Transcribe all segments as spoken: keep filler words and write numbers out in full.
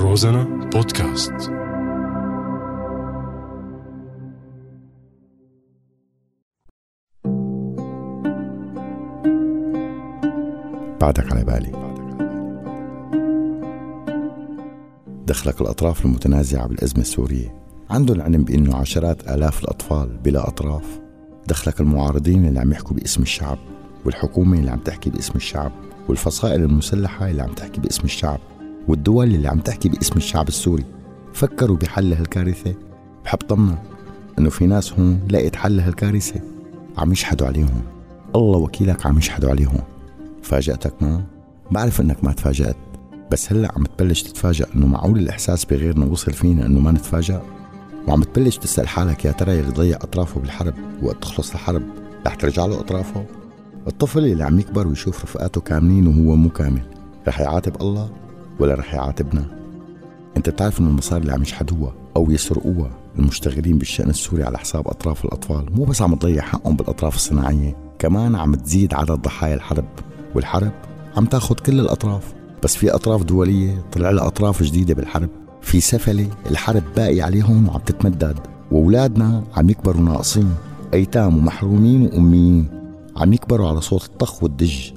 روزانا بودكاست. بعدك على بالي دخلك الأطراف المتنازعة بالأزمة السورية، عنده العلم بأنه عشرات آلاف الأطفال بلا أطراف. دخلك المعارضين اللي عم يحكوا باسم الشعب، والحكومة اللي عم تحكي باسم الشعب، والفصائل المسلحة اللي عم تحكي باسم الشعب، والدول اللي عم تحكي باسم الشعب السوري. فكروا بحل هالكارثة. بحب طمنا أنه في ناس هون لقيت حل هالكارثة، عم يشحدوا عليهم. الله وكيلك عم يشحدوا عليهم. فاجأتك ما؟ بعرف أنك ما تفاجأت، بس هلأ عم تبلش تتفاجأ أنه معقول الإحساس بغيرنا وصل فينا أنه ما نتفاجأ، وعم تبلش تسأل حالك يا ترى اللي ضيع أطرافه بالحرب وقت تخلص الحرب رح ترجع له أطرافه؟ الطفل اللي عم يكبر ويشوف رفقاته كاملين وهو مو كامل رح يعاتب الله ولا رح يعاتبنا؟ أنت بتعرف أنه المصاري اللي عم يشحدوها أو يسرقوها المشتغلين بالشأن السوري على حساب أطراف الأطفال مو بس عم تضيع حقهم بالأطراف الصناعية، كمان عم تزيد عدد ضحايا الحرب، والحرب عم تاخذ كل الأطراف. بس في أطراف دولية طلع لها أطراف جديدة بالحرب، في سفلة الحرب باقي عليهم وعم تتمدد، وأولادنا عم يكبروا ناقصين، أيتام ومحرومين وأميين، عم يكبروا على صوت الطخ والدج.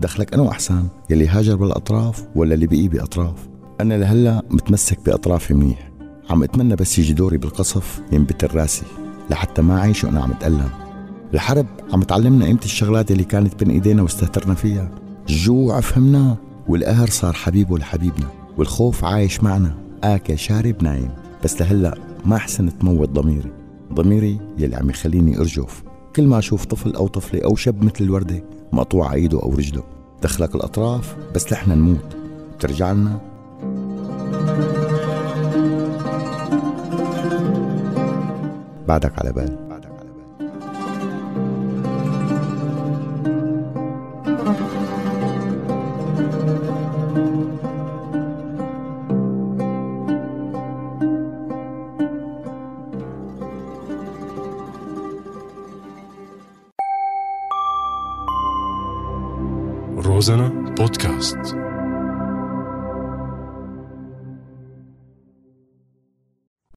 دخلك أنا وأحسان يلي هاجر بالأطراف ولا اللي بقي بأطراف؟ أنا لهلا متمسك بأطرافي منيح، عم أتمنى بس يجي دوري بالقصف ينبت الراسي لحتى ما أعيش وأنا عم أتألم. الحرب عم تعلمنا قيمة الشغلات اللي كانت بين إيدينا واستهترنا فيها. الجوع فهمناه، والقهر صار حبيبه لحبيبنا، والخوف عايش معنا آكل شارب نايم. بس لهلأ ما أحسن تموت ضميري، ضميري يلي عم يخليني أرجف كل ما أشوف طفل أو طفلة أو شاب مثل الوردة مقطوع عيده أو رجله. دخلك الأطراف بس لحنا نموت بترجع لنا. بعدك على بال روزانا بودكاست.